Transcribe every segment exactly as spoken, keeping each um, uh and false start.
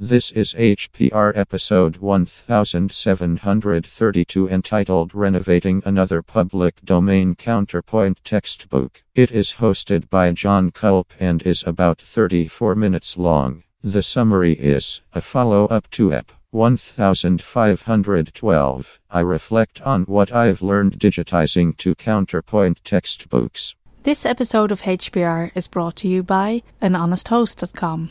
This is H P R episode one thousand seven hundred thirty-two entitled Renovating Another Public Domain Counterpoint Textbook. It is hosted by John Culp and is about thirty-four minutes long. The summary is a follow-up to E P one thousand five hundred twelve. I reflect on what I've learned digitizing two counterpoint textbooks. This episode of H P R is brought to you by an honest host dot com.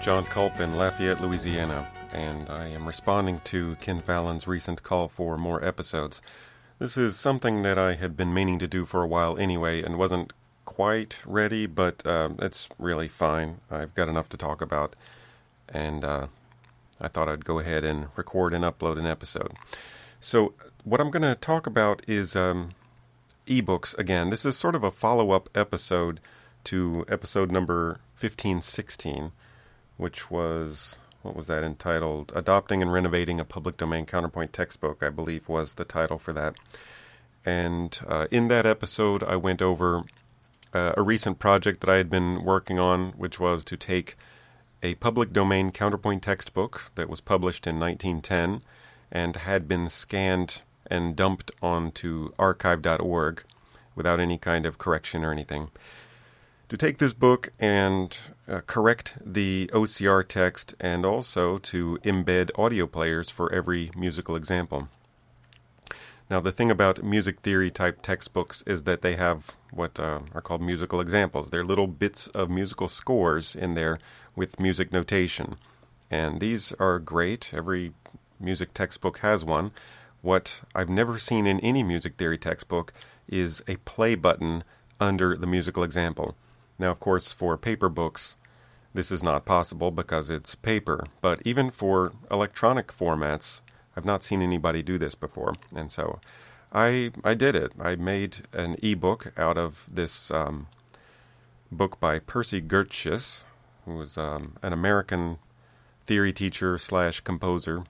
John Culp in Lafayette, Louisiana, and I am responding to Ken Fallon's recent call for more episodes. This is something that I had been meaning to do for a while anyway and wasn't quite ready, but uh, it's really fine. I've got enough to talk about, and uh, I thought I'd go ahead and record and upload an episode. So what I'm going to talk about is um, ebooks again. This is sort of a follow-up episode to episode number fifteen sixteen. Which was, what was that entitled? Adopting and Renovating a Public Domain Counterpoint Textbook, I believe was the title for that. And uh, in that episode, I went over uh, a recent project that I had been working on, which was to take a public domain counterpoint textbook that was published in nineteen ten and had been scanned and dumped onto archive dot org without any kind of correction or anything. To take this book and uh, correct the O C R text, and also to embed audio players for every musical example. Now, the thing about music theory type textbooks is that they have what uh, are called musical examples. They're little bits of musical scores in there with music notation. And these are great. Every music textbook has one. What I've never seen in any music theory textbook is a play button under the musical example. Now, of course, for paper books, this is not possible because it's paper. But even for electronic formats, I've not seen anybody do this before. And so I I did it. I made an ebook out of this um, book by Percy Goetschius, who was um, an American theory teacher slash composer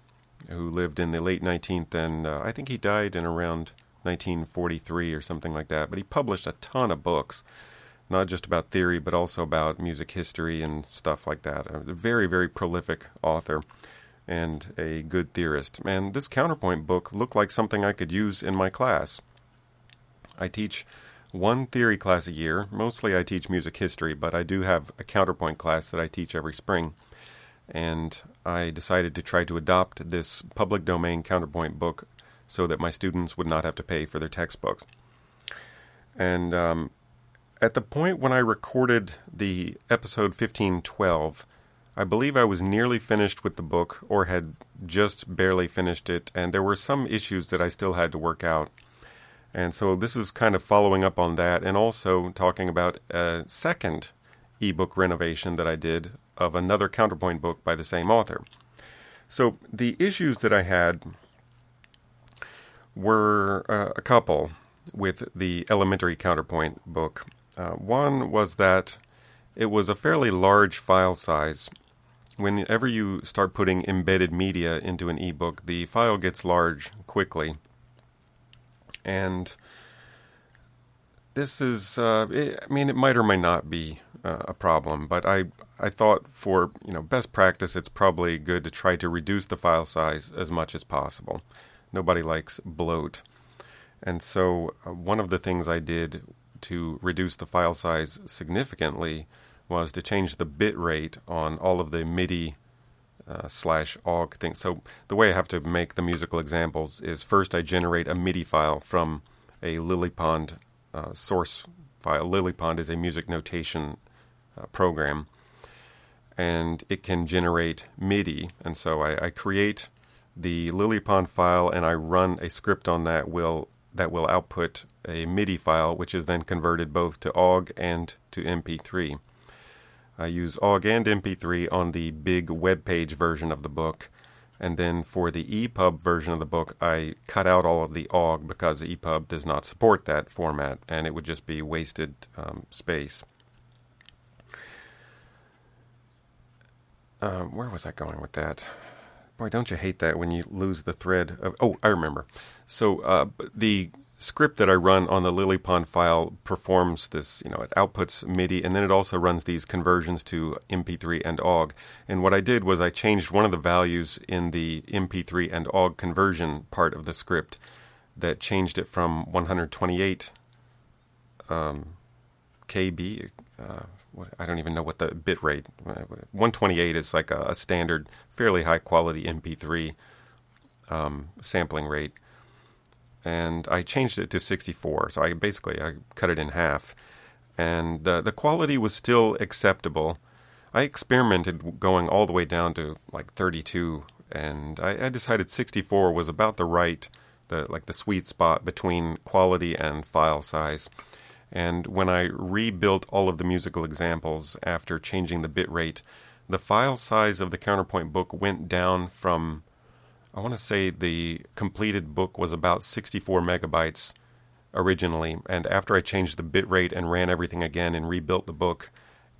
who lived in the late nineteenth. And uh, I think he died in around nineteen forty-three or something like that. But he published a ton of books. Not just about theory, but also about music history and stuff like that. A very, very prolific author and a good theorist. And this counterpoint book looked like something I could use in my class. I teach one theory class a year. Mostly I teach music history, but I do have a counterpoint class that I teach every spring. And I decided to try to adopt this public domain counterpoint book so that my students would not have to pay for their textbooks. And, um... At the point when I recorded the episode fifteen twelve, I believe I was nearly finished with the book, or had just barely finished it, and there were some issues that I still had to work out. And so this is kind of following up on that, and also talking about a second ebook renovation that I did of another counterpoint book by the same author. So the issues that I had were uh, a couple with the elementary counterpoint book. Uh, one was that it was a fairly large file size. Whenever you start putting embedded media into an ebook, the file gets large quickly. And this is, uh, it, I mean, it might or might not be uh, a problem, but I, I thought for, you know, best practice, it's probably good to try to reduce the file size as much as possible. Nobody likes bloat. And so uh, one of the things I did to reduce the file size significantly was to change the bit rate on all of the MIDI uh, slash aug things. So the way I have to make the musical examples is first I generate a MIDI file from a LilyPond uh, source file. LilyPond is a music notation uh, program. and it can generate MIDI. And so I, I create the LilyPond file, and I run a script on that will that will output a MIDI file, which is then converted both to A U G and to M P three. I use A U G and M P three on the big web page version of the book, and then for the E P U B version of the book, I cut out all of the A U G because E P U B does not support that format, and it would just be wasted um, space. Uh, where was I going with that? Boy, don't you hate that when you lose the thread of, oh, I remember. So uh, the script that I run on the LilyPond file performs this, you know, it outputs MIDI, and then it also runs these conversions to M P three and A U G. And what I did was I changed one of the values in the M P three and A U G conversion part of the script that changed it from one hundred twenty-eight um, K B, uh, what, I don't even know what the bit rate, one twenty-eight is like a, a standard, fairly high quality M P three um, sampling rate. And I changed it to sixty-four, so I basically I cut it in half. And uh, the quality was still acceptable. I experimented going all the way down to like thirty-two, and I, I decided sixty-four was about the right, the like the sweet spot between quality and file size. And when I rebuilt all of the musical examples after changing the bitrate, the file size of the Counterpoint book went down from, I want to say the completed book was about sixty-four megabytes originally, and after I changed the bitrate and ran everything again and rebuilt the book,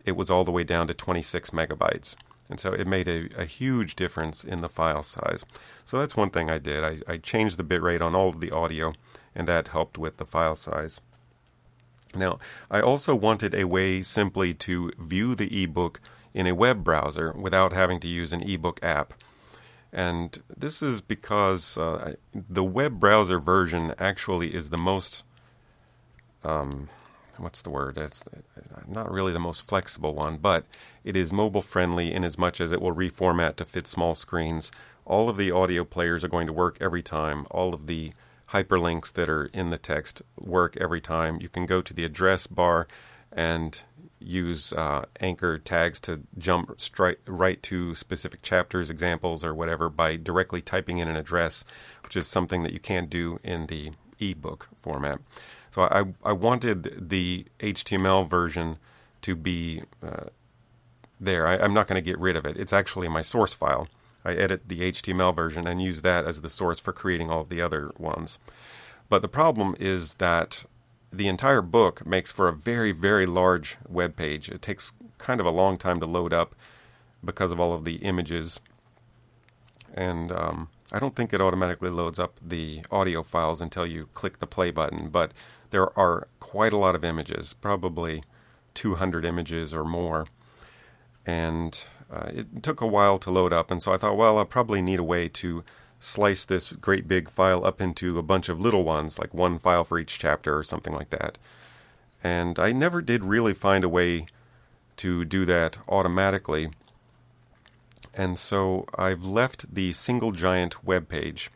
it was all the way down to twenty-six megabytes. And so it made a, a huge difference in the file size. So that's one thing I did. I, I changed the bitrate on all of the audio, and that helped with the file size. Now, I also wanted a way simply to view the ebook in a web browser without having to use an ebook app. And this is because uh, the web browser version actually is the most, um, what's the word? It's not really the most flexible one, but it is mobile friendly in as much as it will reformat to fit small screens. All of the audio players are going to work every time. All of the hyperlinks that are in the text work every time. You can go to the address bar and use uh, anchor tags to jump stri- right to specific chapters, examples, or whatever by directly typing in an address, which is something that you can't do in the ebook format. So I, I wanted the H T M L version to be uh, there. I, I'm not going to get rid of it. It's actually my source file. I edit the H T M L version and use that as the source for creating all of the other ones. But the problem is that the entire book makes for a very, very large web page. It takes kind of a long time to load up because of all of the images. And um, I don't think it automatically loads up the audio files until you click the play button, but there are quite a lot of images, probably two hundred images or more. And uh, it took a while to load up, and so I thought, well, I'll probably need a way to slice this great big file up into a bunch of little ones, like one file for each chapter or something like that. And I never did really find a way to do that automatically. And so I've left the single giant web page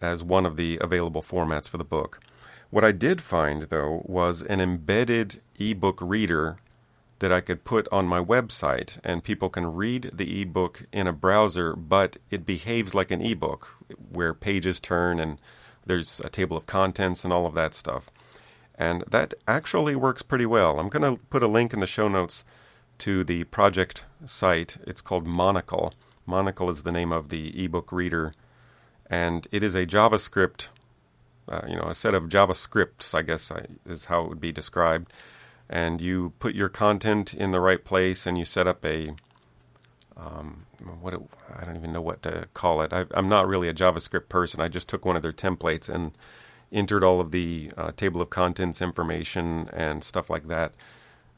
as one of the available formats for the book. What I did find, though, was an embedded ebook reader that I could put on my website, and people can read the ebook in a browser, but it behaves like an ebook where pages turn and there's a table of contents and all of that stuff. And that actually works pretty well. I'm going to put a link in the show notes to the project site. It's called Monocle. Monocle is the name of the ebook reader, and it is a JavaScript, uh, you know, a set of JavaScripts, I guess I, is how it would be described. And you put your content in the right place, and you set up a, um, what it, I don't even know what to call it. I, I'm not really a JavaScript person. I just took one of their templates and entered all of the uh, table of contents information and stuff like that,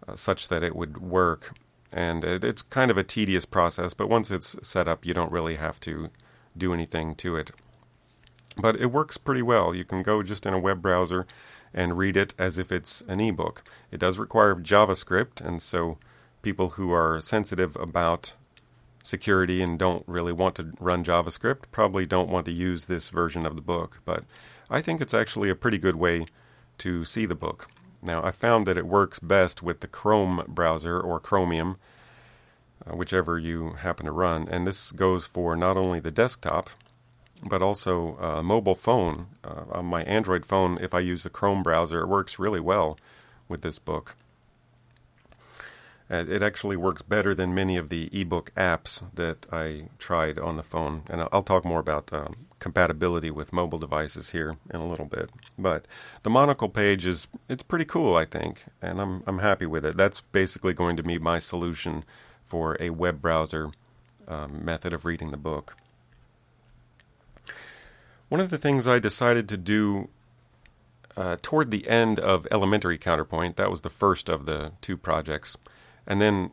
uh, such that it would work. And it, it's kind of a tedious process, but once it's set up, you don't really have to do anything to it. But it works pretty well. You can go just in a web browser and read it as if it's an ebook. It does require JavaScript, and so people who are sensitive about security and don't really want to run JavaScript probably don't want to use this version of the book, but I think it's actually a pretty good way to see the book. Now, I found that it works best with the Chrome browser or Chromium, uh, whichever you happen to run. And this goes for not only the desktop, but also a uh, mobile phone. Uh, on my Android phone, if I use the Chrome browser, it works really well with this book. Uh, it actually works better than many of the ebook apps that I tried on the phone. And I'll, I'll talk more about um, compatibility with mobile devices here in a little bit. But the Monocle page is it's pretty cool, I think, and I'm I'm happy with it. That's basically going to be my solution for a web browser um, method of reading the book. One of the things I decided to do uh, toward the end of Elementary Counterpoint, that was the first of the two projects, and then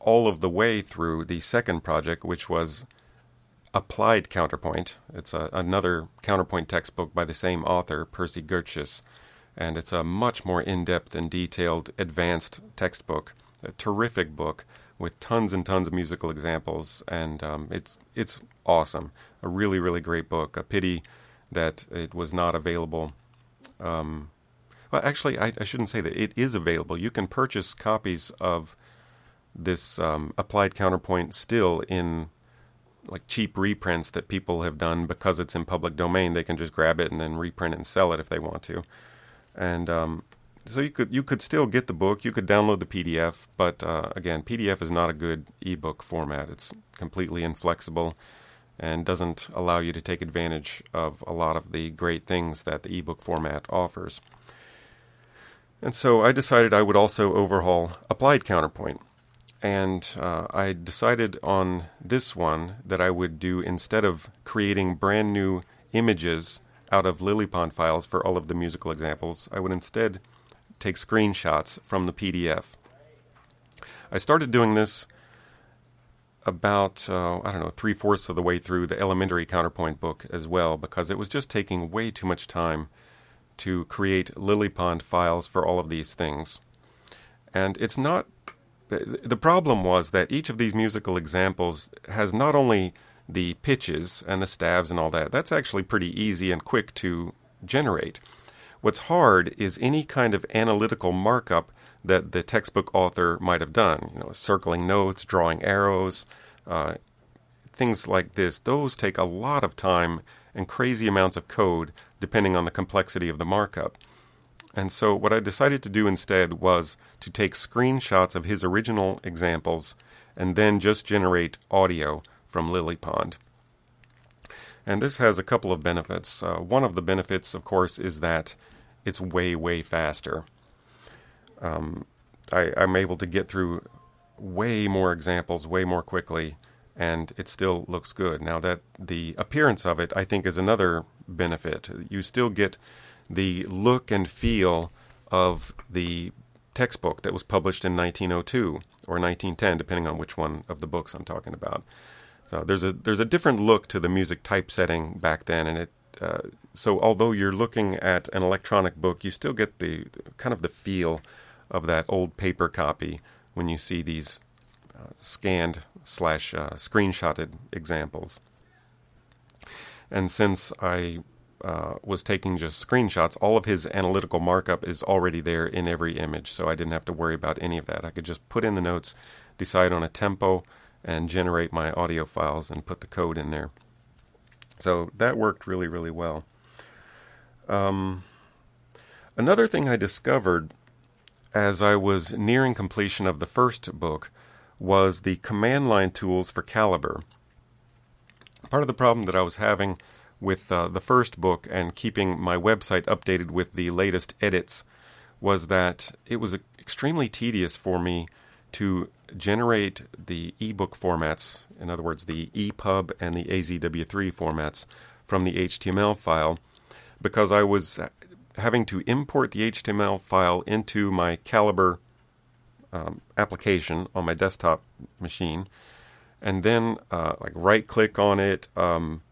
all of the way through the second project, which was Applied Counterpoint. It's a, another counterpoint textbook by the same author, Percy Goetschius, and it's a much more in-depth and detailed advanced textbook, a terrific book with tons and tons of musical examples, and um, it's it's awesome. A really, really great book. A pity that it was not available. Um, well, actually, I, I shouldn't say that. It is available. You can purchase copies of this um, Applied Counterpoint still in like cheap reprints that people have done because it's in public domain. They can just grab it and then reprint it and sell it if they want to. And um, so you could you could still get the book. You could download the P D F, but uh, again, P D F is not a good ebook format. It's completely inflexible and doesn't allow you to take advantage of a lot of the great things that the ebook format offers. And so I decided I would also overhaul Applied Counterpoint. And uh, I decided on this one that I would do, instead of creating brand new images out of LilyPond files for all of the musical examples, I would instead take screenshots from the P D F. I started doing this about, uh, I don't know, three-fourths of the way through the Elementary Counterpoint book as well, because it was just taking way too much time to create LilyPond files for all of these things. And it's not... The problem was that each of these musical examples has not only the pitches and the staves and all that. That's actually pretty easy and quick to generate. What's hard is any kind of analytical markup that the textbook author might have done. You know, circling notes, drawing arrows, uh, things like this. Those take a lot of time and crazy amounts of code depending on the complexity of the markup. And so what I decided to do instead was to take screenshots of his original examples and then just generate audio from LilyPond. And this has a couple of benefits. Uh, one of the benefits, of course, is that it's way, way faster. Um, I, I'm able to get through way more examples way more quickly, and it still looks good. Now, that the appearance of it, I think, is another benefit. You still get the look and feel of the textbook that was published in nineteen oh two or nineteen ten, depending on which one of the books I'm talking about. So there's a there's a different look to the music typesetting back then, and it uh, so although you're looking at an electronic book, you still get the kind of the feel of that old paper copy when you see these uh, scanned slash uh, screenshotted examples. And since I Uh, was taking just screenshots, all of his analytical markup is already there in every image, so I didn't have to worry about any of that. I could just put in the notes, decide on a tempo, and generate my audio files and put the code in there. So that worked really, really well. Um, another thing I discovered as I was nearing completion of the first book was the command line tools for Calibre. Part of the problem that I was having with uh, the first book and keeping my website updated with the latest edits was that it was uh, extremely tedious for me to generate the ebook formats, in other words, the E P U B and the A Z W three formats from the H T M L file, because I was having to import the H T M L file into my Calibre um, application on my desktop machine, and then uh, like right-click on it, um,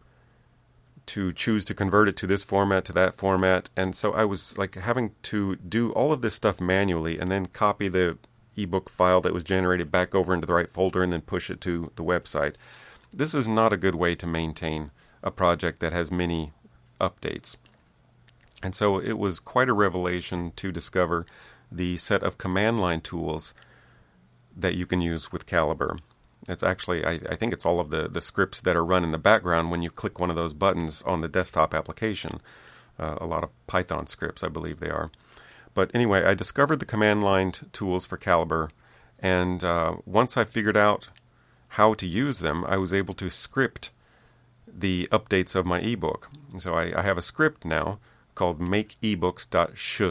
to choose to convert it to this format, to that format. And so I was like having to do all of this stuff manually and then copy the ebook file that was generated back over into the right folder and then push it to the website. This is not a good way to maintain a project that has many updates. And so it was quite a revelation to discover the set of command line tools that you can use with Calibre. It's actually, I, I think it's all of the, the scripts that are run in the background when you click one of those buttons on the desktop application. Uh, a lot of Python scripts, I believe they are. But anyway, I discovered the command line t- tools for Calibre, and uh, once I figured out how to use them, I was able to script the updates of my ebook. And so I, I have a script now called make ebooks dot sh,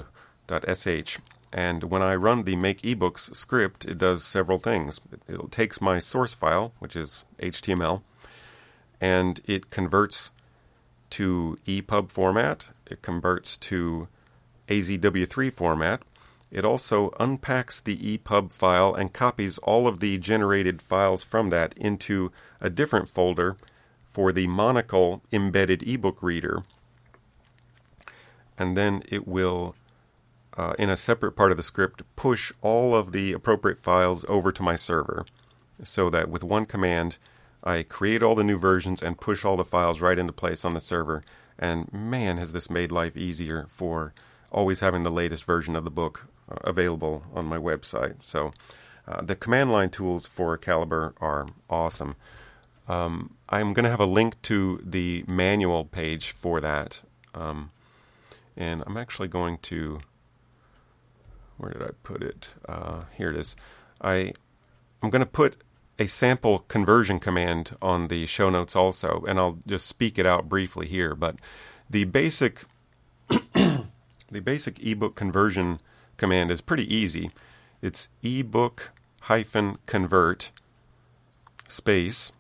and when I run the make ebooks script, it does several things. It, it takes my source file, which is H T M L, and it converts to E P U B format, it converts to A Z W three format. It also unpacks the E P U B file and copies all of the generated files from that into a different folder for the Monocle embedded ebook reader. And then it will, uh, in a separate part of the script, push all of the appropriate files over to my server, so that with one command, I create all the new versions and push all the files right into place on the server. And man, has this made life easier for always having the latest version of the book uh, available on my website. So uh, the command line tools for Calibre are awesome. Um, I'm going to have a link to the manual page for that. Um, and I'm actually going to... Where did I put it? Uh, here it is. I, I'm going to put a sample conversion command on the show notes also, and I'll just speak it out briefly here. But the basic the basic ebook conversion command is pretty easy. It's ebook-convert space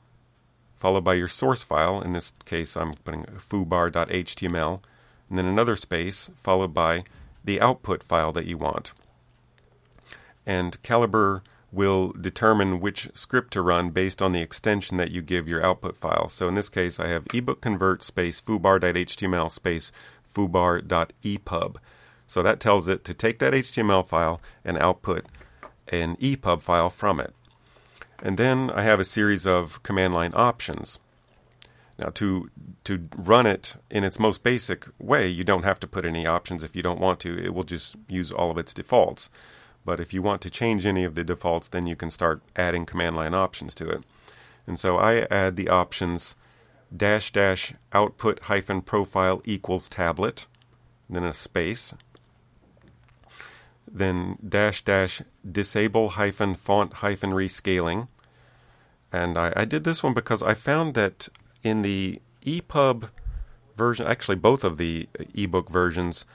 followed by your source file. In this case, I'm putting foobar dot h t m l, and then another space followed by the output file that you want. And Calibre will determine which script to run based on the extension that you give your output file. So in this case, I have ebook-convert space foobar dot h t m l space foobar dot e pub. So that tells it to take that H T M L file and output an E P U B file from it. And then I have a series of command line options. Now, to to run it in its most basic way, you don't have to put any options if you don't want to. It will just use all of its defaults. But if you want to change any of the defaults, then you can start adding command line options to it. And so I add the options dash dash output hyphen profile equals tablet, then a space, then dash dash disable hyphen font hyphen rescaling. And I, I did this one because I found that in the E P U B version, actually both of the ebook versions,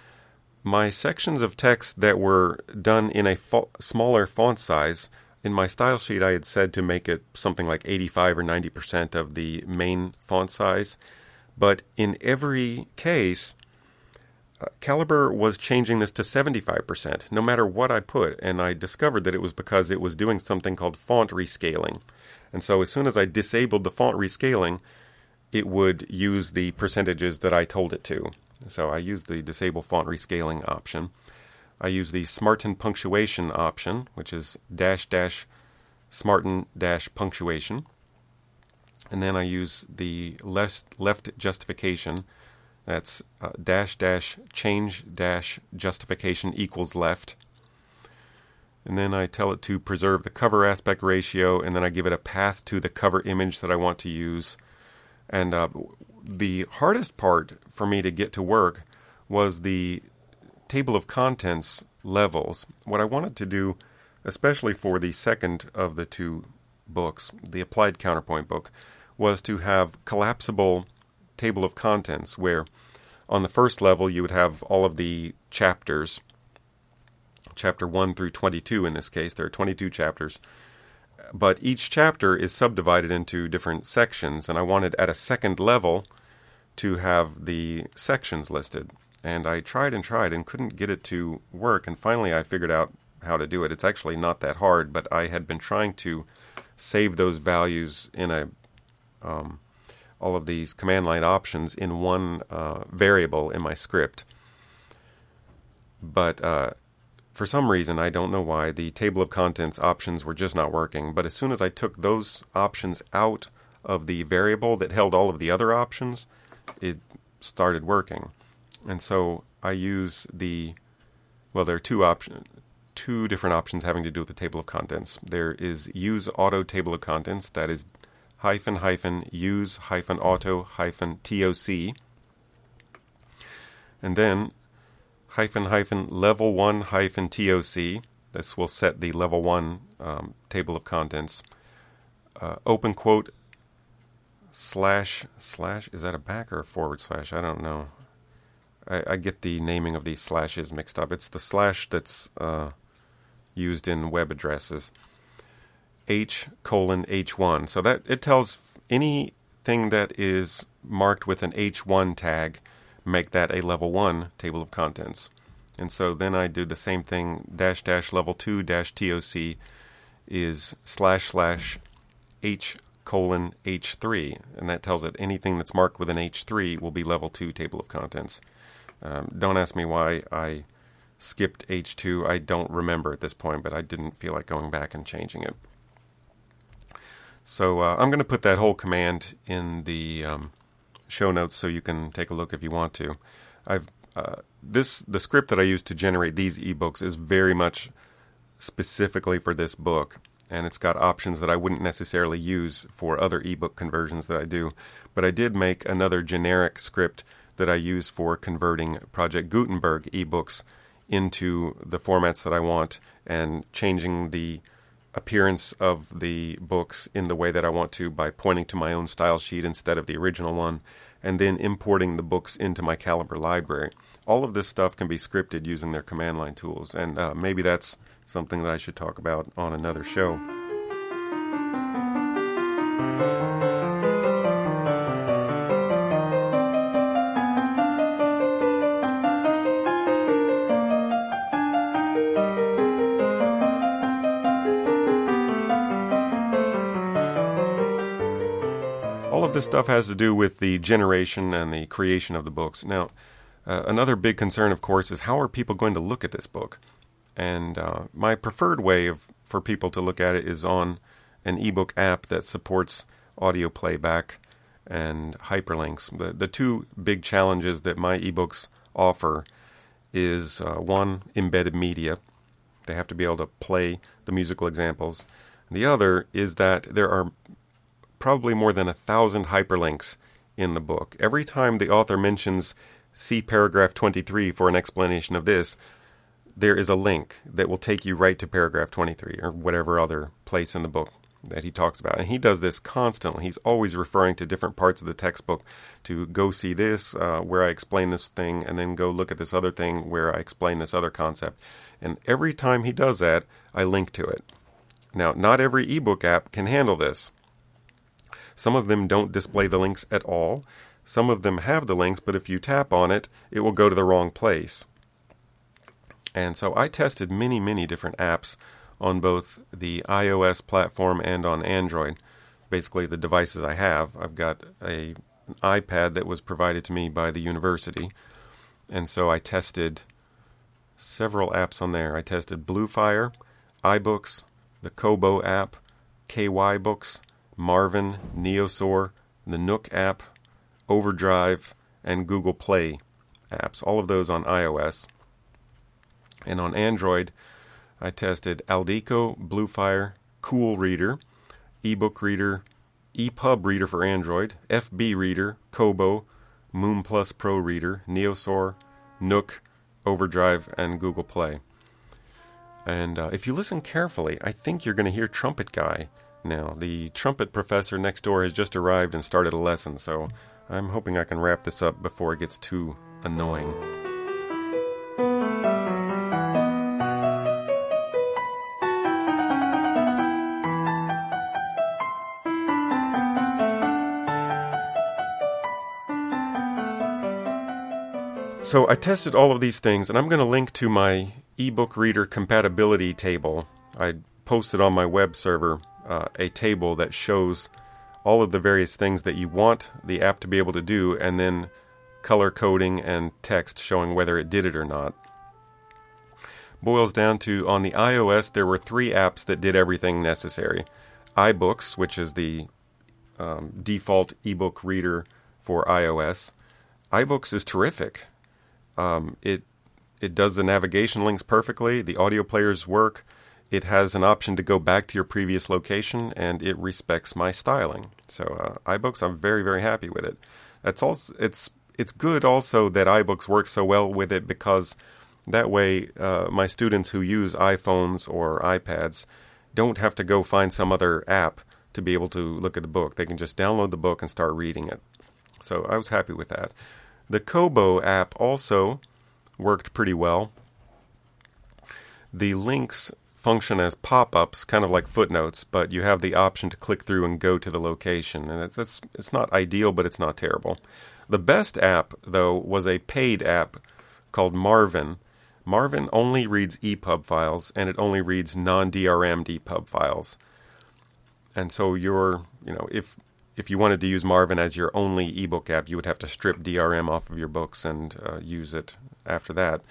my sections of text that were done in a fa- smaller font size, in my style sheet I had said to make it something like eighty-five or ninety percent of the main font size, but in every case, uh, Calibre was changing this to seventy-five percent, no matter what I put, and I discovered that it was because it was doing something called font rescaling. And so as soon as I disabled the font rescaling, it would use the percentages that I told it to. So I use the disable font rescaling option. I use the smarten punctuation option, which is dash dash smarten dash punctuation. And then I use the left, left justification. That's uh, dash dash change dash justification equals left. And then I tell it to preserve the cover aspect ratio, and then I give it a path to the cover image that I want to use. And uh, the hardest part for me to get to work was the table of contents levels. What I wanted to do, especially for the second of the two books, the Applied Counterpoint book, was to have collapsible table of contents where on the first level you would have all of the chapters, chapter one through twenty-two in this case. There are twenty-two chapters. But each chapter is subdivided into different sections, and I wanted at a second level to have the sections listed. And I tried and tried and couldn't get it to work, and finally I figured out how to do it. It's actually not that hard, but I had been trying to save those values in a um, all of these command line options in one uh, variable in my script. But uh, for some reason, I don't know why, the table of contents options were just not working. But as soon as I took those options out of the variable that held all of the other options, it started working. And so I use the, well, there are two options, two different options having to do with the table of contents. There is use auto table of contents, that is hyphen hyphen use hyphen auto hyphen T O C, and then hyphen hyphen level one hyphen T O C. This will set the level one um, table of contents. Uh, open quote slash slash, is that a back or a forward slash? I don't know. I, I get the naming of these slashes mixed up. It's the slash that's uh, used in web addresses. H colon H one. So that it tells anything that is marked with an H one tag, make that a level one table of contents. And so then I do the same thing, dash dash level two dash T O C is slash slash H colon H three. And that tells it anything that's marked with an H three will be level two table of contents. Um, don't ask me why I skipped H two. I don't remember at this point, but I didn't feel like going back and changing it. So uh, I'm going to put that whole command in the um, show notes so you can take a look if you want to. I've Uh, this the script that I use to generate these ebooks is very much specifically for this book, and it's got options that I wouldn't necessarily use for other ebook conversions that I do, but I did make another generic script that I use for converting Project Gutenberg ebooks into the formats that I want and changing the appearance of the books in the way that I want to by pointing to my own style sheet instead of the original one, and then importing the books into my Calibre library. All of this stuff can be scripted using their command line tools, and uh, maybe that's something that I should talk about on another show. This stuff has to do with the generation and the creation of the books. Now, uh, another big concern, of course, is how are people going to look at this book? And uh, my preferred way of, for people to look at it is on an ebook app that supports audio playback and hyperlinks. The, the two big challenges that my ebooks offer is, uh, one, embedded media. They have to be able to play the musical examples. The other is that there are probably more than a thousand hyperlinks in the book. Every time the author mentions, see paragraph twenty-three for an explanation of this, there is a link that will take you right to paragraph twenty-three or whatever other place in the book that he talks about. And he does this constantly. He's always referring to different parts of the textbook to go see this, uh, where I explain this thing, and then go look at this other thing where I explain this other concept. And every time he does that, I link to it. Now, not every ebook app can handle this. Some of them don't display the links at all. Some of them have the links, but if you tap on it, it will go to the wrong place. And so I tested many, many different apps on both the iOS platform and on Android. Basically, the devices I have. I've got a, an iPad that was provided to me by the university. And so I tested several apps on there. I tested Bluefire, iBooks, the Kobo app, K Y Books, Marvin, Neosaur, the Nook app, Overdrive, and Google Play apps. All of those on iOS. And on Android, I tested Aldiko, Bluefire, Cool Reader, ebook reader, EPUB reader for Android, F B Reader, Kobo, Moon Plus Pro Reader, Neosaur, Nook, Overdrive, and Google Play. And uh, if you listen carefully, I think you're going to hear Trumpet Guy. Now, the trumpet professor next door has just arrived and started a lesson, so I'm hoping I can wrap this up before it gets too annoying. So I tested all of these things, and I'm going to link to my ebook reader compatibility table. I posted on my web server Uh, a table that shows all of the various things that you want the app to be able to do, and then color coding and text showing whether it did it or not. Boils down to, on the iOS, there were three apps that did everything necessary. iBooks, which is the um, default ebook reader for iOS. iBooks is terrific. Um, it It does the navigation links perfectly. The audio players work. It has an option to go back to your previous location, and it respects my styling. So uh, iBooks, I'm very, very happy with it. That's also, it's it's good also that iBooks works so well with it, because that way uh, my students who use iPhones or iPads don't have to go find some other app to be able to look at the book. They can just download the book and start reading it. So I was happy with that. The Kobo app also worked pretty well. The links function as pop-ups, kind of like footnotes, but you have the option to click through and go to the location. And that's it's not ideal, but it's not terrible. The best app, though, was a paid app called Marvin. Marvin only reads E P U B files, and it only reads non-D R M E P U B files. And so you're, you know, if if you wanted to use Marvin as your only ebook app, you would have to strip D R M off of your books and uh, use it after that.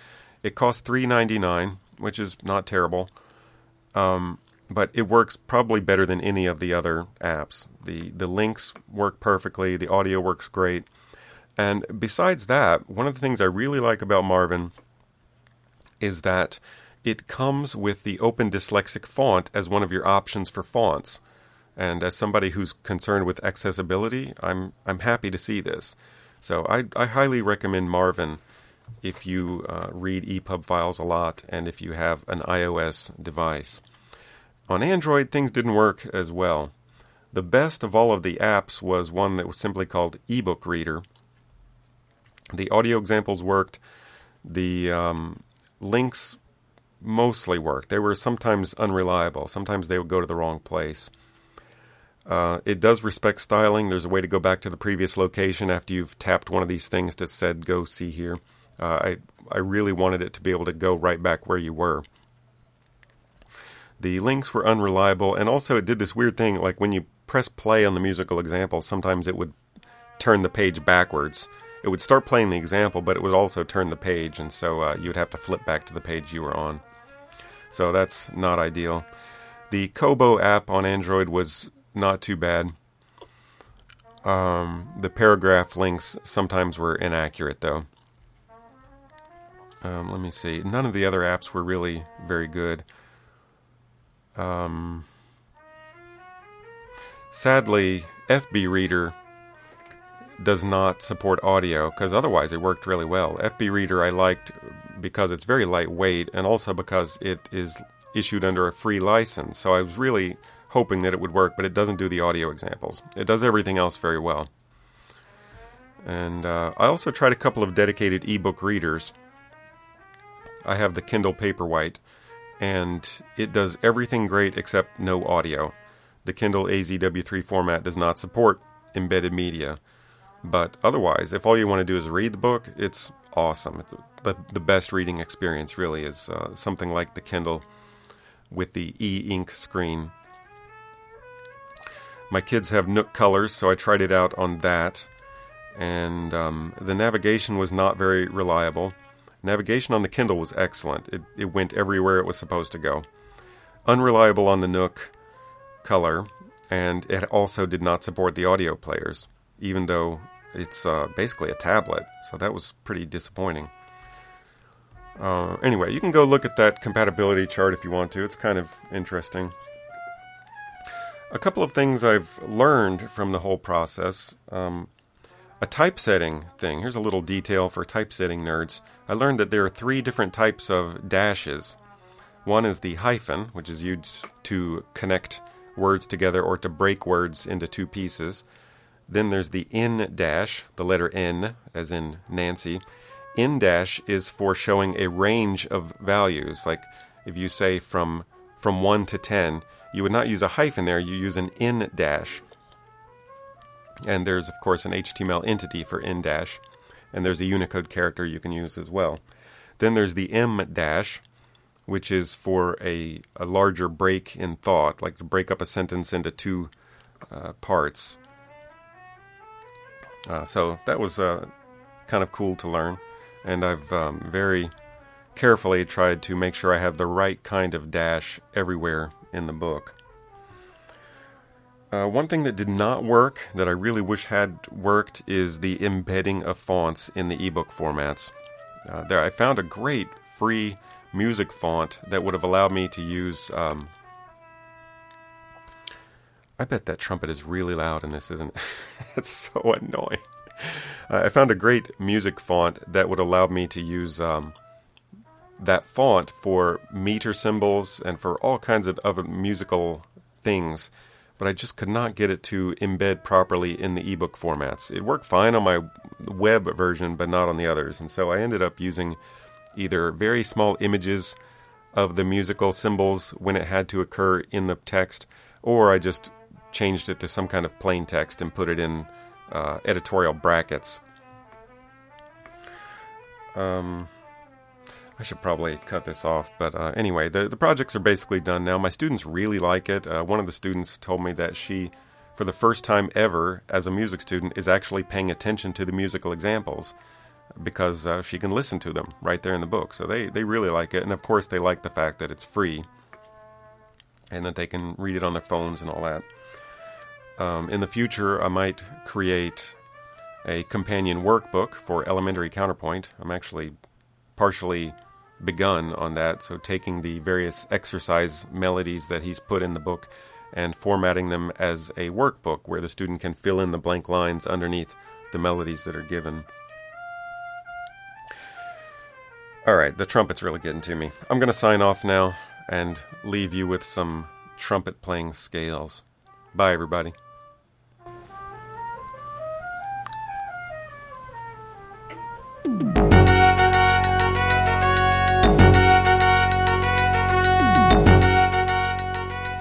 It costs three dollars and ninety-nine cents, which is not terrible. Um, but it works probably better than any of the other apps. The the links work perfectly. The audio works great. And besides that, one of the things I really like about Marvin is that it comes with the Open Dyslexic font as one of your options for fonts. And as somebody who's concerned with accessibility, I'm I'm happy to see this. So I, I highly recommend Marvin if you uh, read E P U B files a lot and if you have an iOS device. On Android, things didn't work as well. The best of all of the apps was one that was simply called Ebook Reader. The audio examples worked. The um, links mostly worked. They were sometimes unreliable. Sometimes they would go to the wrong place. Uh, it does respect styling. There's a way to go back to the previous location after you've tapped one of these things that said, go see here. Uh, I I really wanted it to be able to go right back where you were. The links were unreliable, and also it did this weird thing, like when you press play on the musical example, sometimes it would turn the page backwards. It would start playing the example, but it would also turn the page, and so uh, you'd have to flip back to the page you were on. So that's not ideal. The Kobo app on Android was not too bad. Um, the paragraph links sometimes were inaccurate, though. Um, let me see. None of the other apps were really very good. Um, sadly, F B Reader does not support audio, because otherwise it worked really well. F B Reader I liked because it's very lightweight, and also because it is issued under a free license. So I was really hoping that it would work, but it doesn't do the audio examples. It does everything else very well. And uh, I also tried a couple of dedicated ebook readers. I have the Kindle Paperwhite, and it does everything great except no audio. The Kindle A Z W three format does not support embedded media. But otherwise, if all you want to do is read the book, it's awesome. The, the best reading experience really is uh, something like the Kindle with the e-ink screen. My kids have Nook Colors, so I tried it out on that. And um, the navigation was not very reliable. Navigation on the Kindle was excellent. It, it went everywhere it was supposed to go. Unreliable on the Nook Color, and it also did not support the audio players, even though it's uh, basically a tablet, so that was pretty disappointing. Uh, anyway, you can go look at that compatibility chart if you want to. It's kind of interesting. A couple of things I've learned from the whole process. Um, a typesetting thing. Here's a little detail for typesetting nerds. I learned that there are three different types of dashes. One is the hyphen, which is used to connect words together or to break words into two pieces. Then there's the N dash, the letter N, as in Nancy. N dash is for showing a range of values. Like if you say from from one to ten, you would not use a hyphen there, you use an N dash. And there's, of course, an H T M L entity for N dash. And there's a Unicode character you can use as well. Then there's the M dash, which is for a, a larger break in thought, like to break up a sentence into two uh, parts. Uh, so that was uh, kind of cool to learn, and I've um, very carefully tried to make sure I have the right kind of dash everywhere in the book. Uh, one thing that did not work, that I really wish had worked, is the embedding of fonts in the ebook formats. Uh, there, I found a great free music font that would have allowed me to use... Um, I bet that trumpet is really loud in this, isn't it? It's so annoying. Uh, I found a great music font that would allow me to use um, that font for meter symbols and for all kinds of other musical things, but I just could not get it to embed properly in the ebook formats. It worked fine on my web version, but not on the others, and so I ended up using either very small images of the musical symbols when it had to occur in the text, or I just changed it to some kind of plain text and put it in uh, editorial brackets. Um, I should probably cut this off, but uh, anyway, the, the projects are basically done now. My students really like it. Uh, one of the students told me that she, for the first time ever as a music student, is actually paying attention to the musical examples because uh, she can listen to them right there in the book. So they, they really like it, and of course they like the fact that it's free and that they can read it on their phones and all that. Um, in the future, I might create a companion workbook for Elementary Counterpoint. I'm actually partially begun on that, so taking the various exercise melodies that he's put in the book and formatting them as a workbook where the student can fill in the blank lines underneath the melodies that are given. All right, the trumpet's really getting to me. I'm going to sign off now and leave you with some trumpet playing scales. Bye, everybody.